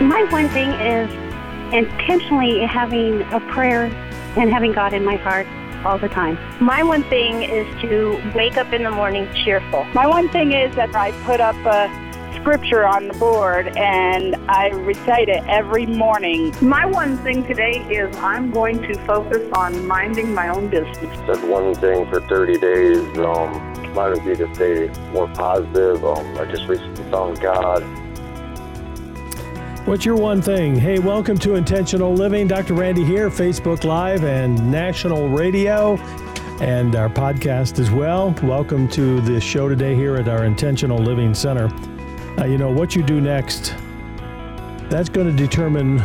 My one thing is intentionally having a prayer and having God in my heart all the time. My one thing is to wake up in the morning cheerful. My one thing is that I put up a scripture on the board and I recite it every morning. My one thing today is I'm going to focus on minding my own business. That's one thing for 30 days. Mine would be to stay more positive. I just recently found God. What's your one thing? Hey, welcome to Intentional Living. Dr. Randy here, Facebook Live and National Radio, and our podcast as well. Welcome to the show today here at our Intentional Living Center. Now, you know, what you do next, that's going to determine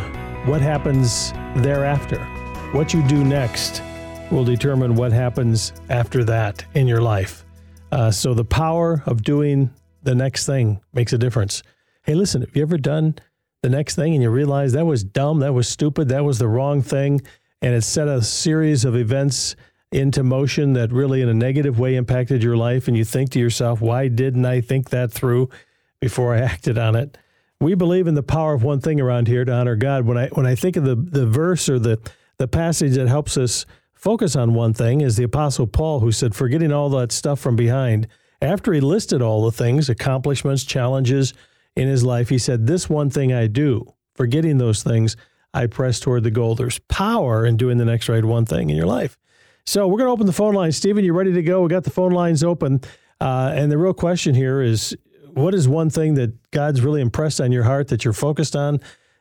what happens thereafter. What you do next will determine what happens after that in your life. So the power of doing the next thing makes a difference. Hey, listen, have you ever done the next thing and you realize that was dumb, that was stupid, that was the wrong thing, and it set a series of events into motion that really in a negative way impacted your life, and you think to yourself, why didn't I think that through before I acted on it? We believe in the power of one thing around here to honor God. When I think of the verse or the passage that helps us focus on one thing is the Apostle Paul, who said, forgetting all that stuff from behind, after he listed all the things, accomplishments, challenges, in his life, he said, this one thing I do, forgetting those things, I press toward the goal. There's power in doing the next right one thing in your life. So we're going to open the phone line. Stephen, you ready to go? We got the phone lines open. And the real question here is, what is one thing that God's really impressed on your heart that you're focused on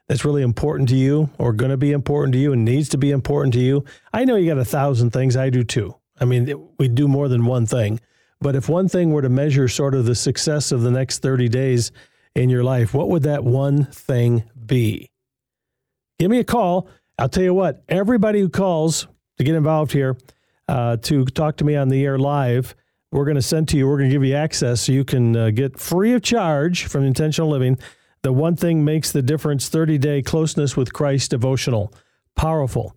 that's really important to you or going to be important to you and needs to be important to you? I know you got 1,000 things. I do too. I mean, we do more than one thing. But if one thing were to measure sort of the success of the next 30 days in your life, what would that one thing be? Give me a call. I'll tell you what, everybody who calls to get involved here, to talk to me on the air live, we're going to send to you, we're going to give you access so you can get free of charge from Intentional Living. The One Thing Makes the Difference 30-Day Closeness with Christ Devotional. Powerful.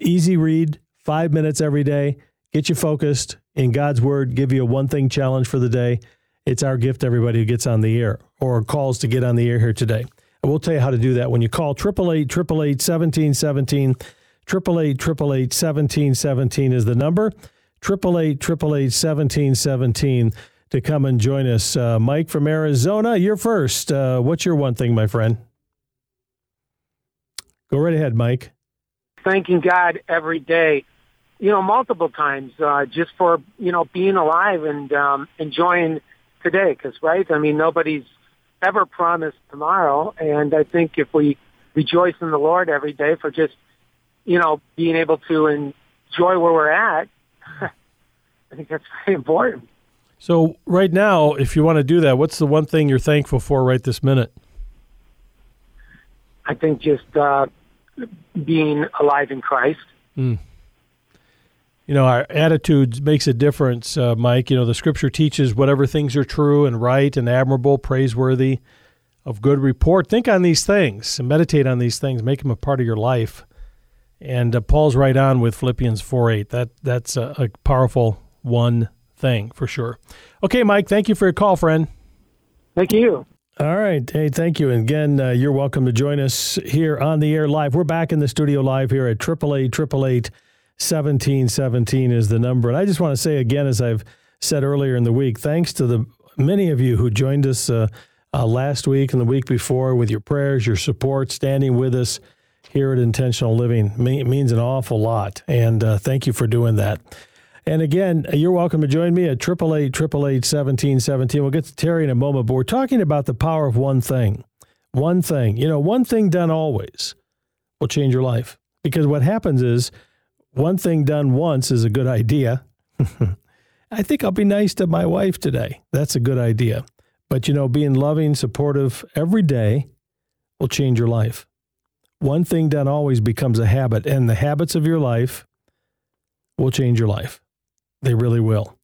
Easy read, 5 minutes every day. Get you focused in God's Word, give you a one-thing challenge for the day. It's our gift to everybody who gets on the air or calls to get on the air here today. And we'll tell you how to do that when you call 888-888-1717. 888-888-1717 is the number. 888-888-1717 to come and join us. Mike from Arizona, you're first. What's your one thing, my friend? Go right ahead, Mike. Thanking God every day. You know, multiple times, just for, you know, being alive and enjoying today. Because, right, I mean, nobody's ever promised tomorrow. And I think if we rejoice in the Lord every day for just, you know, being able to enjoy where we're at, I think that's very important. So right now, if you want to do that, what's the one thing you're thankful for right this minute? I think just being alive in Christ. Mm. You know, our attitude makes a difference, Mike. You know, the Scripture teaches whatever things are true and right and admirable, praiseworthy, of good report. Think on these things and meditate on these things. Make them a part of your life. And Paul's right on with Philippians 4.8. That's a powerful one thing for sure. Okay, Mike, thank you for your call, friend. Thank you. All right. Hey, thank you. And again, you're welcome to join us here on the air live. We're back in the studio live here at 888-888. 1717 is the number. And I just want to say again, as I've said earlier in the week, thanks to the many of you who joined us last week and the week before with your prayers, your support, standing with us here at Intentional Living. It means an awful lot. And thank you for doing that. And again, you're welcome to join me at 888-888-1717. We'll get to Terry in a moment, but we're talking about the power of one thing. One thing. You know, one thing done always will change your life. Because what happens is, one thing done once is a good idea. I think I'll be nice to my wife today. That's a good idea. But, you know, being loving, supportive every day will change your life. One thing done always becomes a habit, and the habits of your life will change your life. They really will.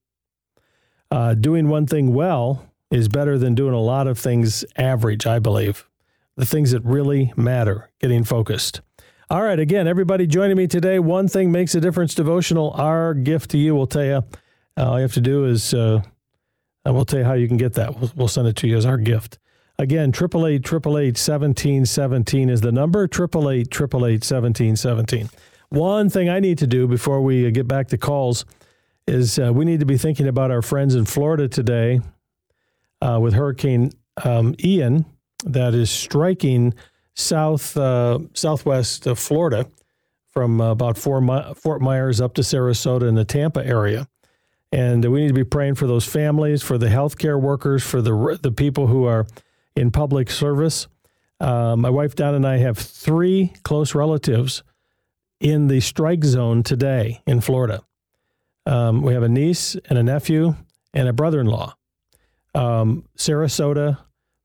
Doing one thing well is better than doing a lot of things average, I believe. The things that really matter, getting focused. All right, again, everybody joining me today, One Thing Makes a Difference Devotional, our gift to you. We'll tell you, all you have to do is, we'll tell you how you can get that. We'll send it to you as our gift. Again, 888-888-1717 is the number, 888-888-1717. One thing I need to do before we get back to calls is we need to be thinking about our friends in Florida today with Hurricane Ian that is striking southwest of Florida from about Fort Myers up to Sarasota in the Tampa area. And we need to be praying for those families, for the healthcare workers, for the people who are in public service. My wife, Don, and I have three close relatives in the strike zone today in Florida. We have a niece and a nephew and a brother-in-law. Sarasota,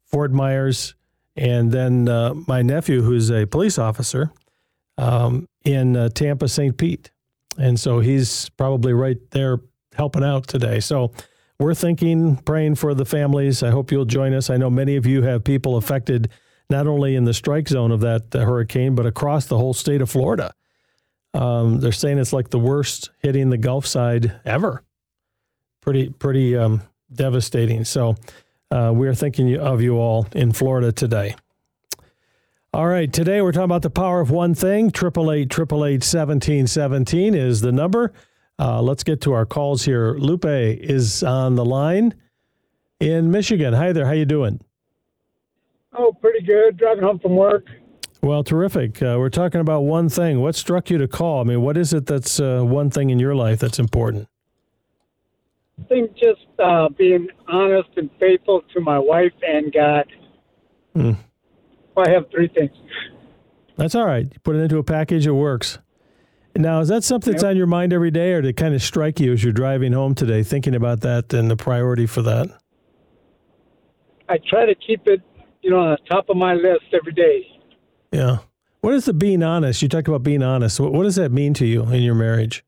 Fort Myers, and then my nephew, who's a police officer in Tampa, St. Pete. And so he's probably right there helping out today. So we're thinking, praying for the families. I hope you'll join us. I know many of you have people affected not only in the strike zone of that hurricane, but across the whole state of Florida. They're saying it's like the worst hitting the Gulf side ever. Pretty devastating. So we are thinking of you all in Florida today. All right, today we're talking about the power of one thing. 888-888-1717 is the number. Let's get to our calls here. Lupe is on the line in Michigan. Hi there. How you doing? Oh, pretty good. Driving home from work. Well, terrific. We're talking about one thing. What struck you to call? I mean, what is it that's one thing in your life that's important? I think just being honest and faithful to my wife and God. I have three things. That's all right. You put it into a package, it works. Now, is that something that's on your mind every day, or did it kind of strike you as you're driving home today, thinking about that and the priority for that? I try to keep it, on the top of my list every day. Yeah. What is the being honest? You talked about being honest. What does that mean to you in your marriage?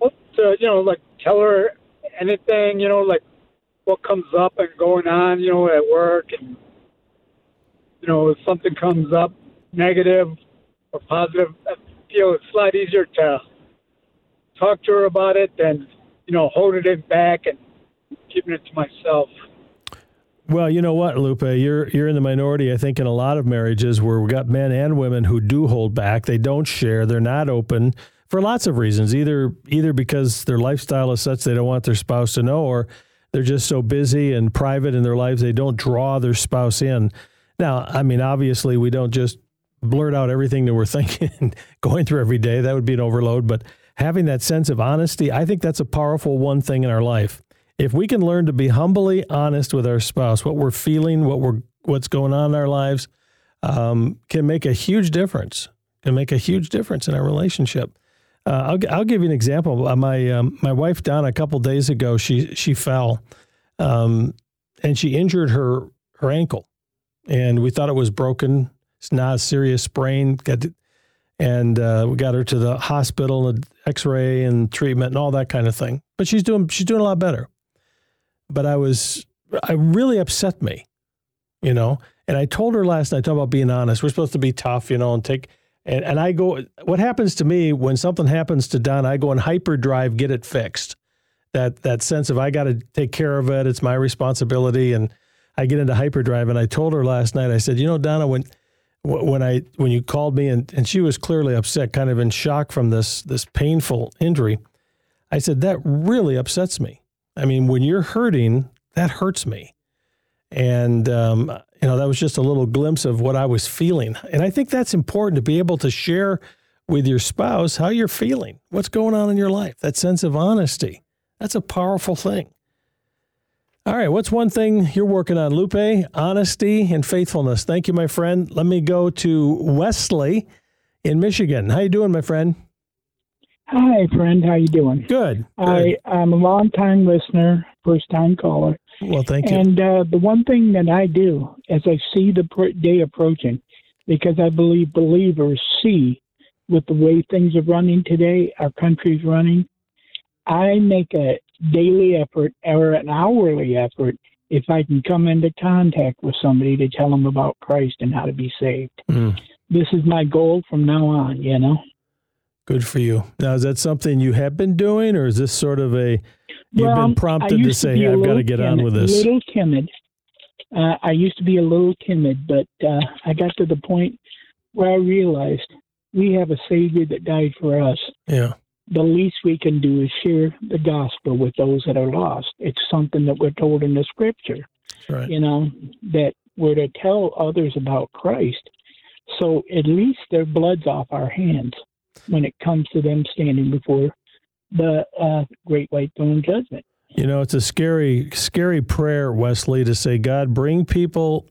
Well, like tell her anything, like what comes up and going on, at work. And, if something comes up negative or positive, I feel it's a lot easier to talk to her about it than, holding it back and keeping it to myself. Well, you know what, Lupe, you're in the minority, I think, in a lot of marriages where we've got men and women who do hold back. They don't share. They're not open for lots of reasons, either because their lifestyle is such they don't want their spouse to know, or they're just so busy and private in their lives they don't draw their spouse in. Now, I mean, obviously, we don't just blurt out everything that we're thinking and going through every day. That would be an overload. But having that sense of honesty, I think that's a powerful one thing in our life. If we can learn to be humbly honest with our spouse, what we're feeling, what's going on in our lives, can make a huge difference. Can make a huge difference in our relationship. I'll give you an example. My wife Donna, a couple days ago, she fell, and she injured her ankle, and we thought it was broken. It's not a serious sprain. We got her to the hospital and X-ray and treatment and all that kind of thing. But she's doing a lot better. But it really upset me, and I told her last night, talking about being honest, we're supposed to be tough, and what happens to me when something happens to Don, I go in hyperdrive, get it fixed. That sense of I got to take care of it. It's my responsibility. And I get into hyperdrive. And I told her last night, I said, Donna, when you called me and she was clearly upset, kind of in shock from this painful injury, I said, that really upsets me. I mean, when you're hurting, that hurts me. And, that was just a little glimpse of what I was feeling. And I think that's important to be able to share with your spouse how you're feeling, what's going on in your life, that sense of honesty. That's a powerful thing. All right, what's one thing you're working on, Lupe? Honesty and faithfulness. Thank you, my friend. Let me go to Wesley in Michigan. How you doing, my friend? Hi, friend. How you doing? Good. I'm a long-time listener, first-time caller. Well, thank you. And the one thing that I do as I see the day approaching, because I believe believers see with the way things are running today, our country's running, I make a daily effort or an hourly effort if I can come into contact with somebody to tell them about Christ and how to be saved. This is my goal from now on, Good for you. Now, is that something you have been doing, or is this sort of you've been prompted to say, I've got to get on with this? A little timid. I used to be a little timid, but I got to the point where I realized we have a Savior that died for us. Yeah. The least we can do is share the gospel with those that are lost. It's something that we're told in the Scripture, right. You know, that we're to tell others about Christ. So at least their blood's off our hands when it comes to them standing before the great white throne judgment. You know, it's a scary, scary prayer, Wesley, to say, God, bring people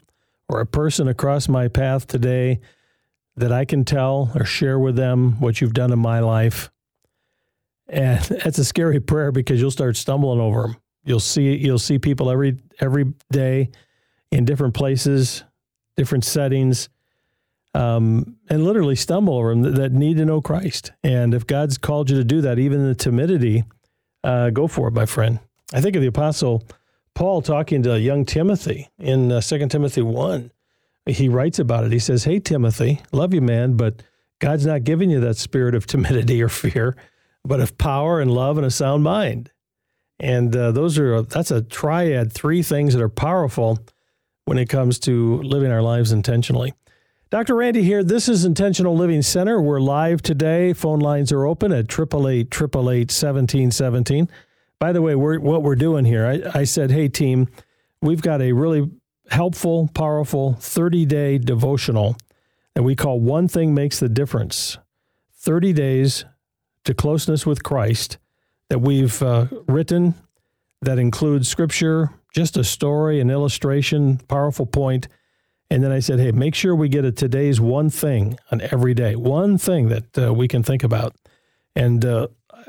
or a person across my path today that I can tell or share with them what you've done in my life. And that's a scary prayer because you'll start stumbling over them. You'll see people every day in different places, different settings, and literally stumble over them that need to know Christ. And if God's called you to do that, even the timidity, go for it, my friend. I think of the Apostle Paul talking to young Timothy in Second Timothy 1. He writes about it. He says, hey, Timothy, love you, man, but God's not giving you that spirit of timidity or fear, but of power and love and a sound mind. And that's a triad, three things that are powerful when it comes to living our lives intentionally. Dr. Randy here. This is Intentional Living Center. We're live today. Phone lines are open at 888-888-1717. By the way, what we're doing here, I said, hey, team, we've got a really helpful, powerful 30-day devotional that we call One Thing Makes the Difference, 30 Days to Closeness with Christ, that we've written, that includes scripture, just a story, an illustration, powerful point. And then I said, hey, make sure we get a today's one thing on every day, one thing that we can think about. And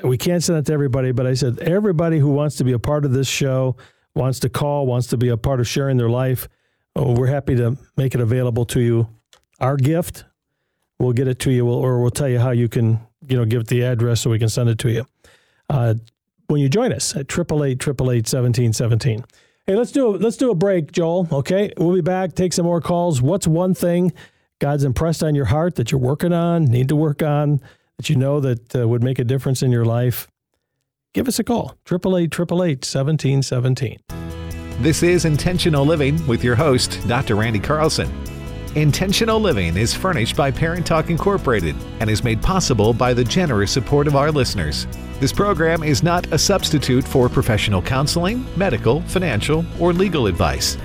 we can't send it to everybody, but I said, everybody who wants to be a part of this show, wants to call, wants to be a part of sharing their life, we're happy to make it available to you. Our gift, we'll get it to you, or we'll tell you how you can, give the address so we can send it to you. When you join us at 888-888-1717. Hey, let's do a break, Joel, okay? We'll be back, take some more calls. What's one thing God's impressed on your heart that you're working on, need to work on, that you know that would make a difference in your life? Give us a call, 888-888-1717. This is Intentional Living with your host, Dr. Randy Carlson. Intentional Living is furnished by Parent Talk Incorporated and is made possible by the generous support of our listeners. This program is not a substitute for professional counseling, medical, financial, or legal advice.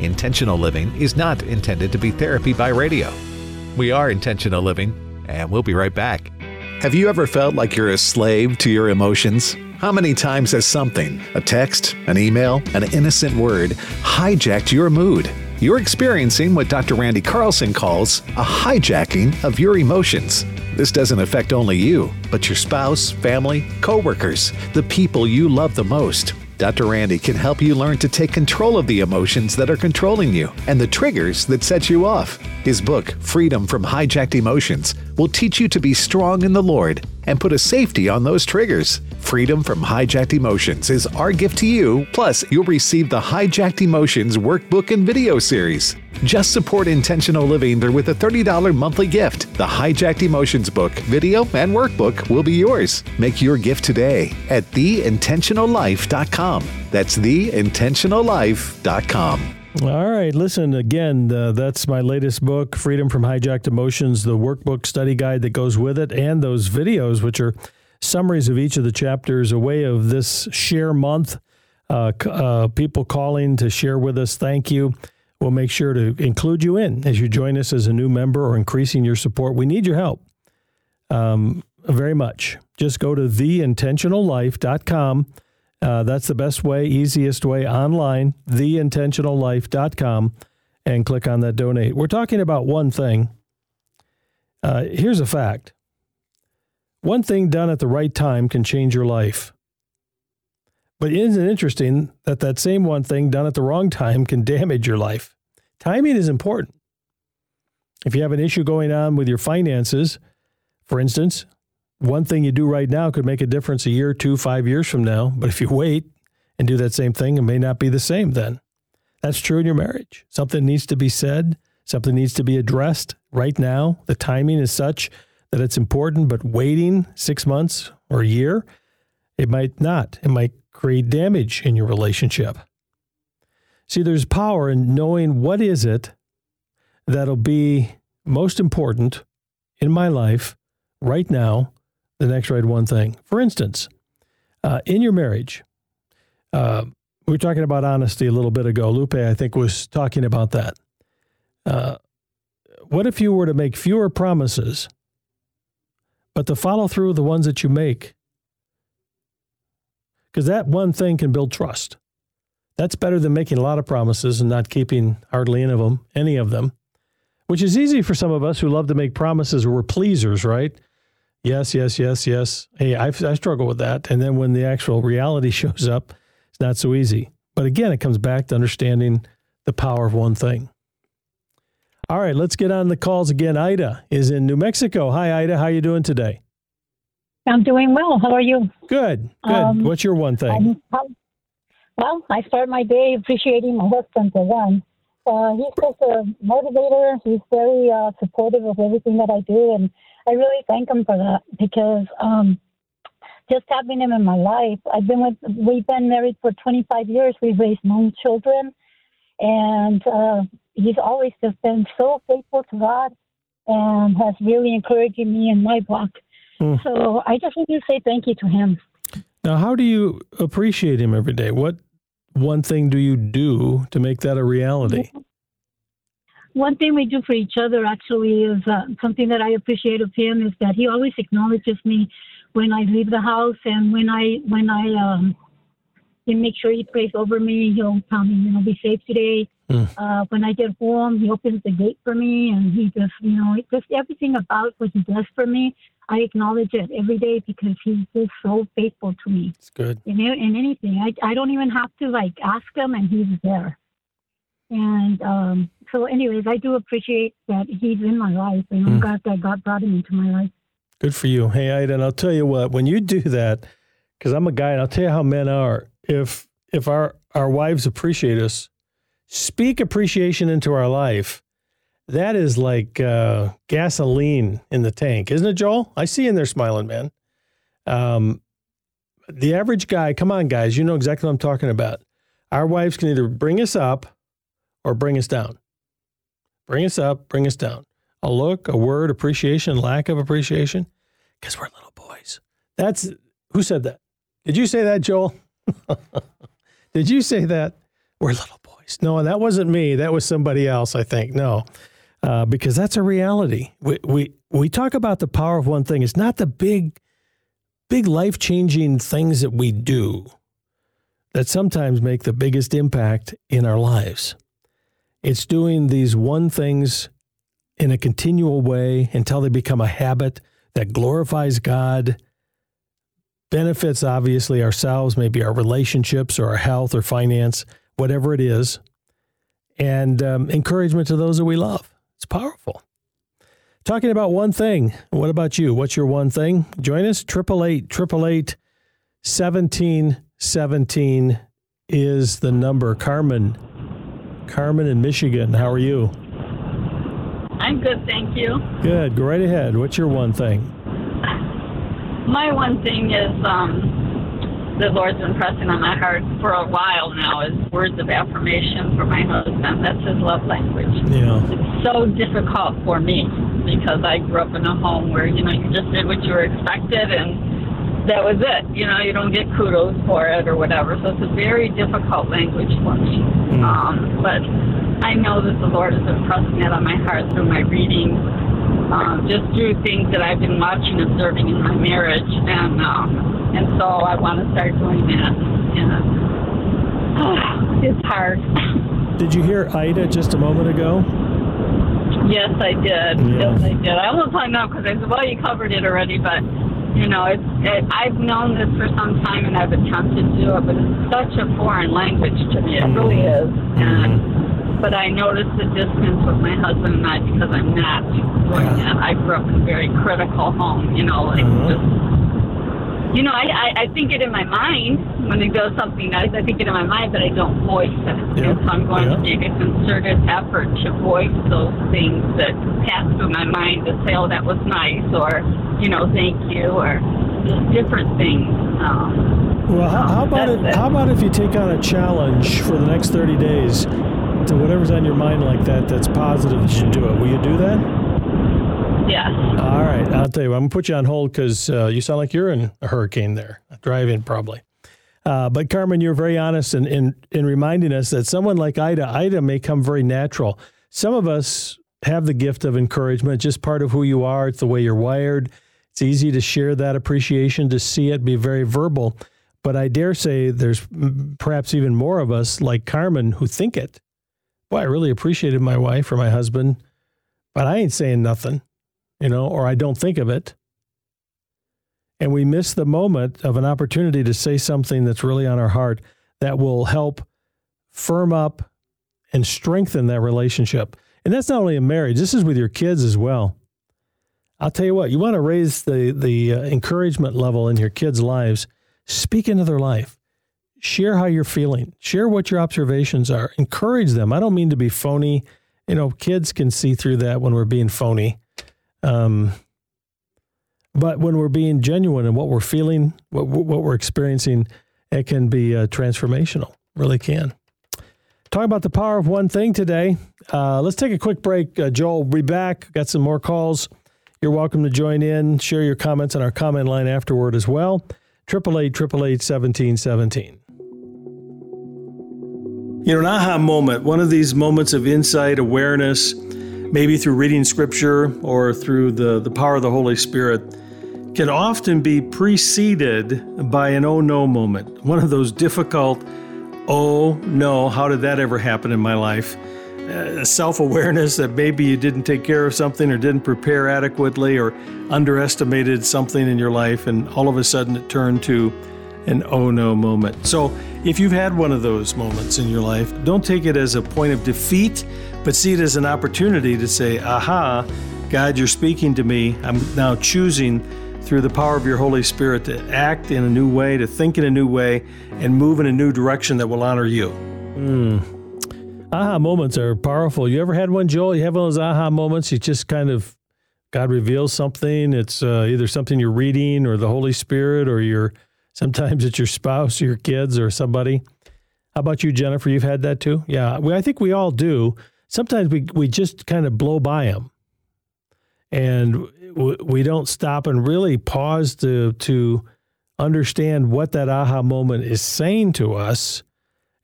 Intentional Living is not intended to be therapy by radio. We are Intentional Living, and we'll be right back. Have you ever felt like you're a slave to your emotions? How many times has something, a text, an email, an innocent word, hijacked your mood? You're experiencing what Dr. Randy Carlson calls a hijacking of your emotions. This doesn't affect only you, but your spouse, family, coworkers, the people you love the most. Dr. Randy can help you learn to take control of the emotions that are controlling you and the triggers that set you off. His book, Freedom from Hijacked Emotions, will teach you to be strong in the Lord and put a safety on those triggers. Freedom from Hijacked Emotions is our gift to you. Plus, you'll receive the Hijacked Emotions workbook and video series. Just support Intentional Living with a $30 monthly gift. The Hijacked Emotions book, video, and workbook will be yours. Make your gift today at theintentionallife.com. That's theintentionallife.com. All right. Listen, again, that's my latest book, Freedom from Hijacked Emotions, the workbook study guide that goes with it, and those videos, which are summaries of each of the chapters, a way of this share month, people calling to share with us. Thank you. We'll make sure to include you in as you join us as a new member or increasing your support. We need your help very much. Just go to theintentionallife.com. That's the best way, easiest way online, theintentionallife.com, and click on that donate. We're talking about one thing. Here's a fact. One thing done at the right time can change your life. But isn't it interesting that same one thing done at the wrong time can damage your life? Timing is important. If you have an issue going on with your finances, for instance, one thing you do right now could make a difference a year, 2, 5 years from now. But if you wait and do that same thing, it may not be the same then. That's true in your marriage. Something needs to be said. Something needs to be addressed right now. The timing is such that it's important, but waiting 6 months or a year, it might not. It might create damage in your relationship. See, there's power in knowing what is it that'll be most important in my life right now, the next right one thing. For instance, in your marriage, we were talking about honesty a little bit ago. Lupe, I think, was talking about that. What if you were to make fewer promises, but to follow through the ones that you make? Because that one thing can build trust. That's better than making a lot of promises and not keeping hardly any of them, which is easy for some of us who love to make promises or we're pleasers, right? Yes, yes, yes, yes. Hey, I struggle with that. And then when the actual reality shows up, it's not so easy. But again, it comes back to understanding the power of one thing. All right, let's get on the calls again. Ida is in New Mexico. Hi, Ida. How are you doing today? I'm doing well. How are you? Good, good. What's your one thing? Well, I start my day appreciating my husband for one. He's such a motivator. He's very supportive of everything that I do, and I really thank him for that because just having him in my life, we've been married for 25 years. We've raised 9 children, and he's always just been so faithful to God and has really encouraged me in my walk. Mm. So I just want to say thank you to him. Now, how do you appreciate him every day? What one thing do you do to make that a reality? One thing we do for each other actually is something that I appreciate of him is that he always acknowledges me when I leave the house, and when I he makes sure he prays over me. He'll tell me, be safe today. Mm. When I get home, he opens the gate for me, and he just, just everything about what he does for me, I acknowledge it every day because he's just so faithful to me. It's good. And anything. I don't even have to, ask him, and he's there. And so anyways, I do appreciate that he's in my life, and I'm glad that God brought him into my life. Good for you. Hey, Ida, and I'll tell you what, when you do that, because I'm a guy, and I'll tell you how men are, if our wives appreciate us, speak appreciation into our life, that is like gasoline in the tank, isn't it, Joel? I see you in there smiling, man. The average guy, come on, guys, you know exactly what I'm talking about. Our wives can either bring us up or bring us down. Bring us up, bring us down. A look, a word, appreciation, lack of appreciation, because we're little boys. Who said that? Did you say that, Joel? Did you say that? We're little boys. No, that wasn't me. That was somebody else, I think. No, because that's a reality. We talk about the power of one thing. It's not the big life-changing things that we do that sometimes make the biggest impact in our lives. It's doing these one things in a continual way until they become a habit that glorifies God, benefits, obviously, ourselves, maybe our relationships or our health or finance, whatever it is, and encouragement to those that we love. It's powerful. Talking about one thing, what about you? What's your one thing? Join us, 888-888-1717 is the number. Carmen in Michigan, how are you? I'm good, thank you. Good, go right ahead. What's your one thing? My one thing is the Lord's been pressing on my heart for a while now is words of affirmation for my husband. That's his love language. Yeah. It's so difficult for me because I grew up in a home where, you just did what you were expected and that was it. You don't get kudos for it or whatever. So it's a very difficult language for me. Mm. But I know that the Lord has been pressing it on my heart through my readings. Just through things that I've been watching, observing in my marriage, and so I want to start doing that. And it's hard. Did you hear Ida just a moment ago? Yes, I did. Yeah. Yes, I did. I almost hung up because I said, "Well, you covered it already," but I've known this for some time, and I've attempted to do it, but it's such a foreign language to me. It really is. But I noticed the distance with my husband and I because I'm not doing that. I grew up in a very critical home, I think it in my mind when he does something nice. I think it in my mind, but I don't voice it. Yeah. And so I'm going to make a concerted effort to voice those things that pass through my mind to say, oh, that was nice, or, thank you, or just different things. Well, how about if you take on a challenge for the next 30 days to whatever's on your mind like that, that's positive that you do it? Will you do that? Yes. All right. I'll tell you what, I'm going to put you on hold because you sound like you're in a hurricane there. Driving probably. But Carmen, you're very honest in reminding us that someone like Ida may come very natural. Some of us have the gift of encouragement, just part of who you are. It's the way you're wired. It's easy to share that appreciation, to see it, be very verbal. But I dare say there's perhaps even more of us like Carmen who think it. Boy, I really appreciated my wife or my husband, but I ain't saying nothing, or I don't think of it. And we miss the moment of an opportunity to say something that's really on our heart that will help firm up and strengthen that relationship. And that's not only in marriage, this is with your kids as well. I'll tell you what, you want to raise the encouragement level in your kids' lives, speak into their life, share how you're feeling, share what your observations are, encourage them. I don't mean to be phony. Kids can see through that when we're being phony. But when we're being genuine in what we're feeling, what we're experiencing, it can be transformational. Really can. Talking about the power of one thing today. Let's take a quick break. Joel, we'll be back. Got some more calls. You're welcome to join in. Share your comments on our comment line afterward as well. 888-888-1717. An aha moment, one of these moments of insight, awareness, maybe through reading Scripture or through the power of the Holy Spirit, can often be preceded by an oh no moment. One of those difficult, oh no, how did that ever happen in my life? Self-awareness that maybe you didn't take care of something or didn't prepare adequately or underestimated something in your life, and all of a sudden it turned to an oh no moment. So if you've had one of those moments in your life, don't take it as a point of defeat, but see it as an opportunity to say, aha, God, you're speaking to me. I'm now choosing through the power of your Holy Spirit to act in a new way, to think in a new way, and move in a new direction that will honor you. Aha moments are powerful. You ever had one, Joel? You have one of those aha moments? You just kind of, God reveals something. It's either something you're reading or the Holy Spirit, or sometimes it's your spouse, your kids, or somebody. How about you, Jennifer? You've had that too? Yeah, I think we all do. Sometimes we just kind of blow by them, and we don't stop and really pause to understand what that aha moment is saying to us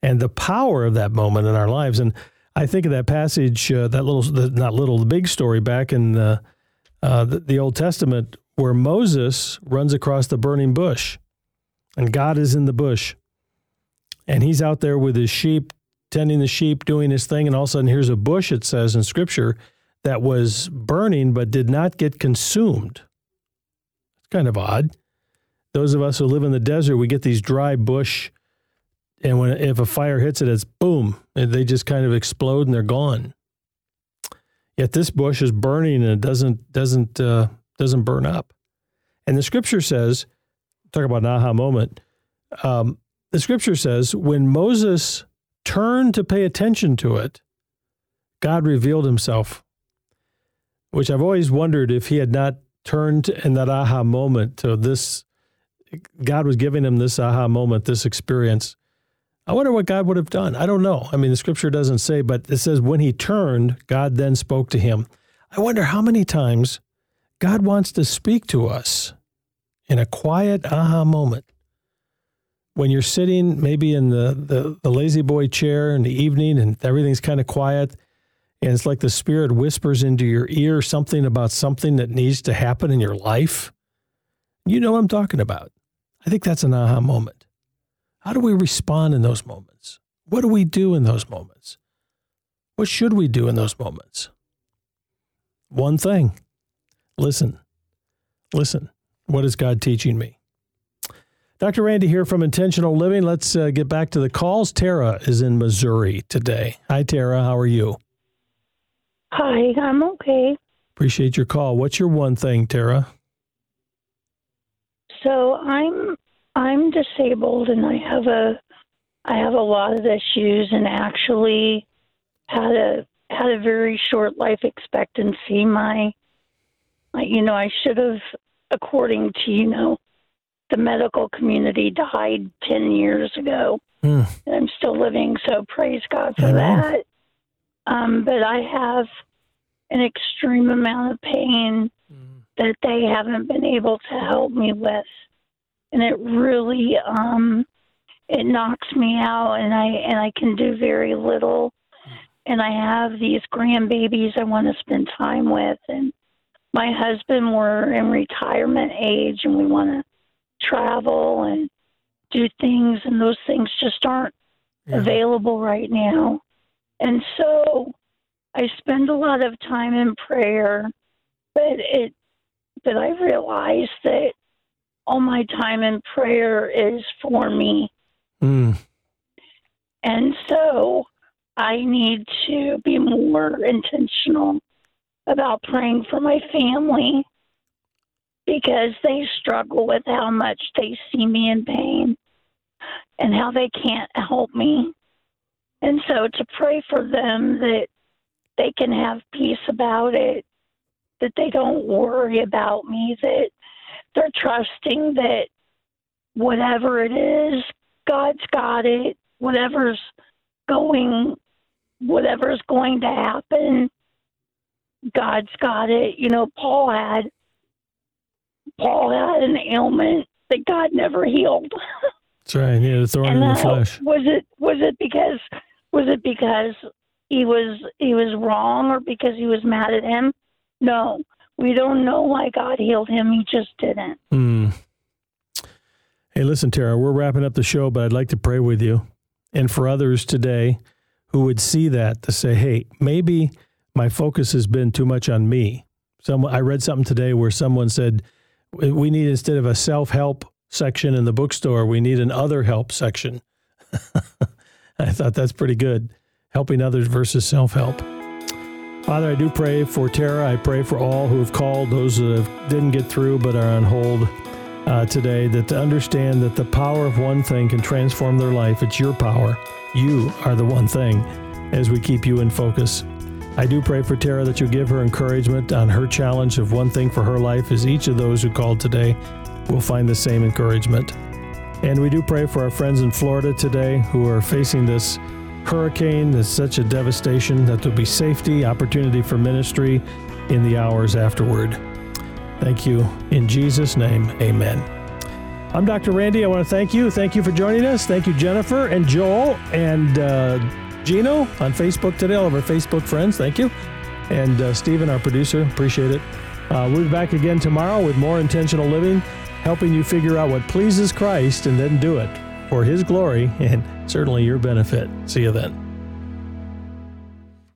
and the power of that moment in our lives. And I think of that passage, the big story back in the Old Testament where Moses runs across the burning bush, and God is in the bush, and he's out there with his sheep, tending the sheep, doing his thing, and all of a sudden here's a bush, it says in Scripture, that was burning but did not get consumed. It's kind of odd. Those of us who live in the desert, we get these dry bush, and if a fire hits it, it's boom, and they just kind of explode and they're gone. Yet this bush is burning, and it doesn't burn up. And the Scripture says, talk about an aha moment, the Scripture says when Moses turned to pay attention to it, God revealed himself, which I've always wondered if he had not turned in that aha moment. So God was giving him this aha moment, this experience. I wonder what God would have done. I don't know. I mean, the Scripture doesn't say, but it says when he turned, God then spoke to him. I wonder how many times God wants to speak to us in a quiet aha moment. When you're sitting maybe in the lazy boy chair in the evening and everything's kind of quiet, and it's like the Spirit whispers into your ear something about something that needs to happen in your life, you know what I'm talking about. I think that's an aha moment. How do we respond in those moments? What do we do in those moments? What should we do in those moments? One thing. Listen. What is God teaching me? Dr. Randy here from Intentional Living. Let's get back to the calls. Tara is in Missouri today. Hi, Tara. How are you? Hi, I'm okay. Appreciate your call. What's your one thing, Tara? So I'm disabled, and I have a lot of issues, and actually had a very short life expectancy. I should have, according to the medical community died 10 years ago. And I'm still living, so praise God for that. But I have an extreme amount of pain that they haven't been able to help me with. And it really, it knocks me out, and I can do very little. And I have these grandbabies I want to spend time with. And my husband, we're in retirement age, and we want to travel and do things, and those things just aren't available right now. And so I spend a lot of time in prayer, but I realize that all my time in prayer is for me. And so I need to be more intentional about praying for my family, because they struggle with how much they see me in pain and how they can't help me. And so to pray for them that they can have peace about it, that they don't worry about me, that they're trusting that whatever it is, God's got it. Whatever's going to happen, God's got it. You know, Paul had an ailment that God never healed. That's right. Yeah, the thorn in the flesh. Was it because he was wrong, or because he was mad at him? No, we don't know why God healed him. He just didn't. Hey, listen, Tara, we're wrapping up the show, but I'd like to pray with you, and for others today who would see that, to say, hey, maybe my focus has been too much on me. I read something today where someone said, we need, instead of a self-help section in the bookstore, we need an other help section. I thought that's pretty good. Helping others versus self-help. Father, I do pray for Tara. I pray for all who have called, those that didn't get through but are on hold today, that to understand that the power of one thing can transform their life. It's your power. You are the one thing, as we keep you in focus. I do pray for Tara that you give her encouragement on her challenge of one thing for her life, as each of those who called today will find the same encouragement. And we do pray for our friends in Florida today who are facing this hurricane. That's such a devastation, that there'll be safety, opportunity for ministry in the hours afterward. Thank you. In Jesus' name, amen. I'm Dr. Randy. I want to thank you. Thank you for joining us. Thank you, Jennifer and Joel and Gino on Facebook today, all of our Facebook friends, thank you. And Stephen, our producer, appreciate it. We'll be back again tomorrow with more Intentional Living, helping you figure out what pleases Christ and then do it for His glory and certainly your benefit. See you then.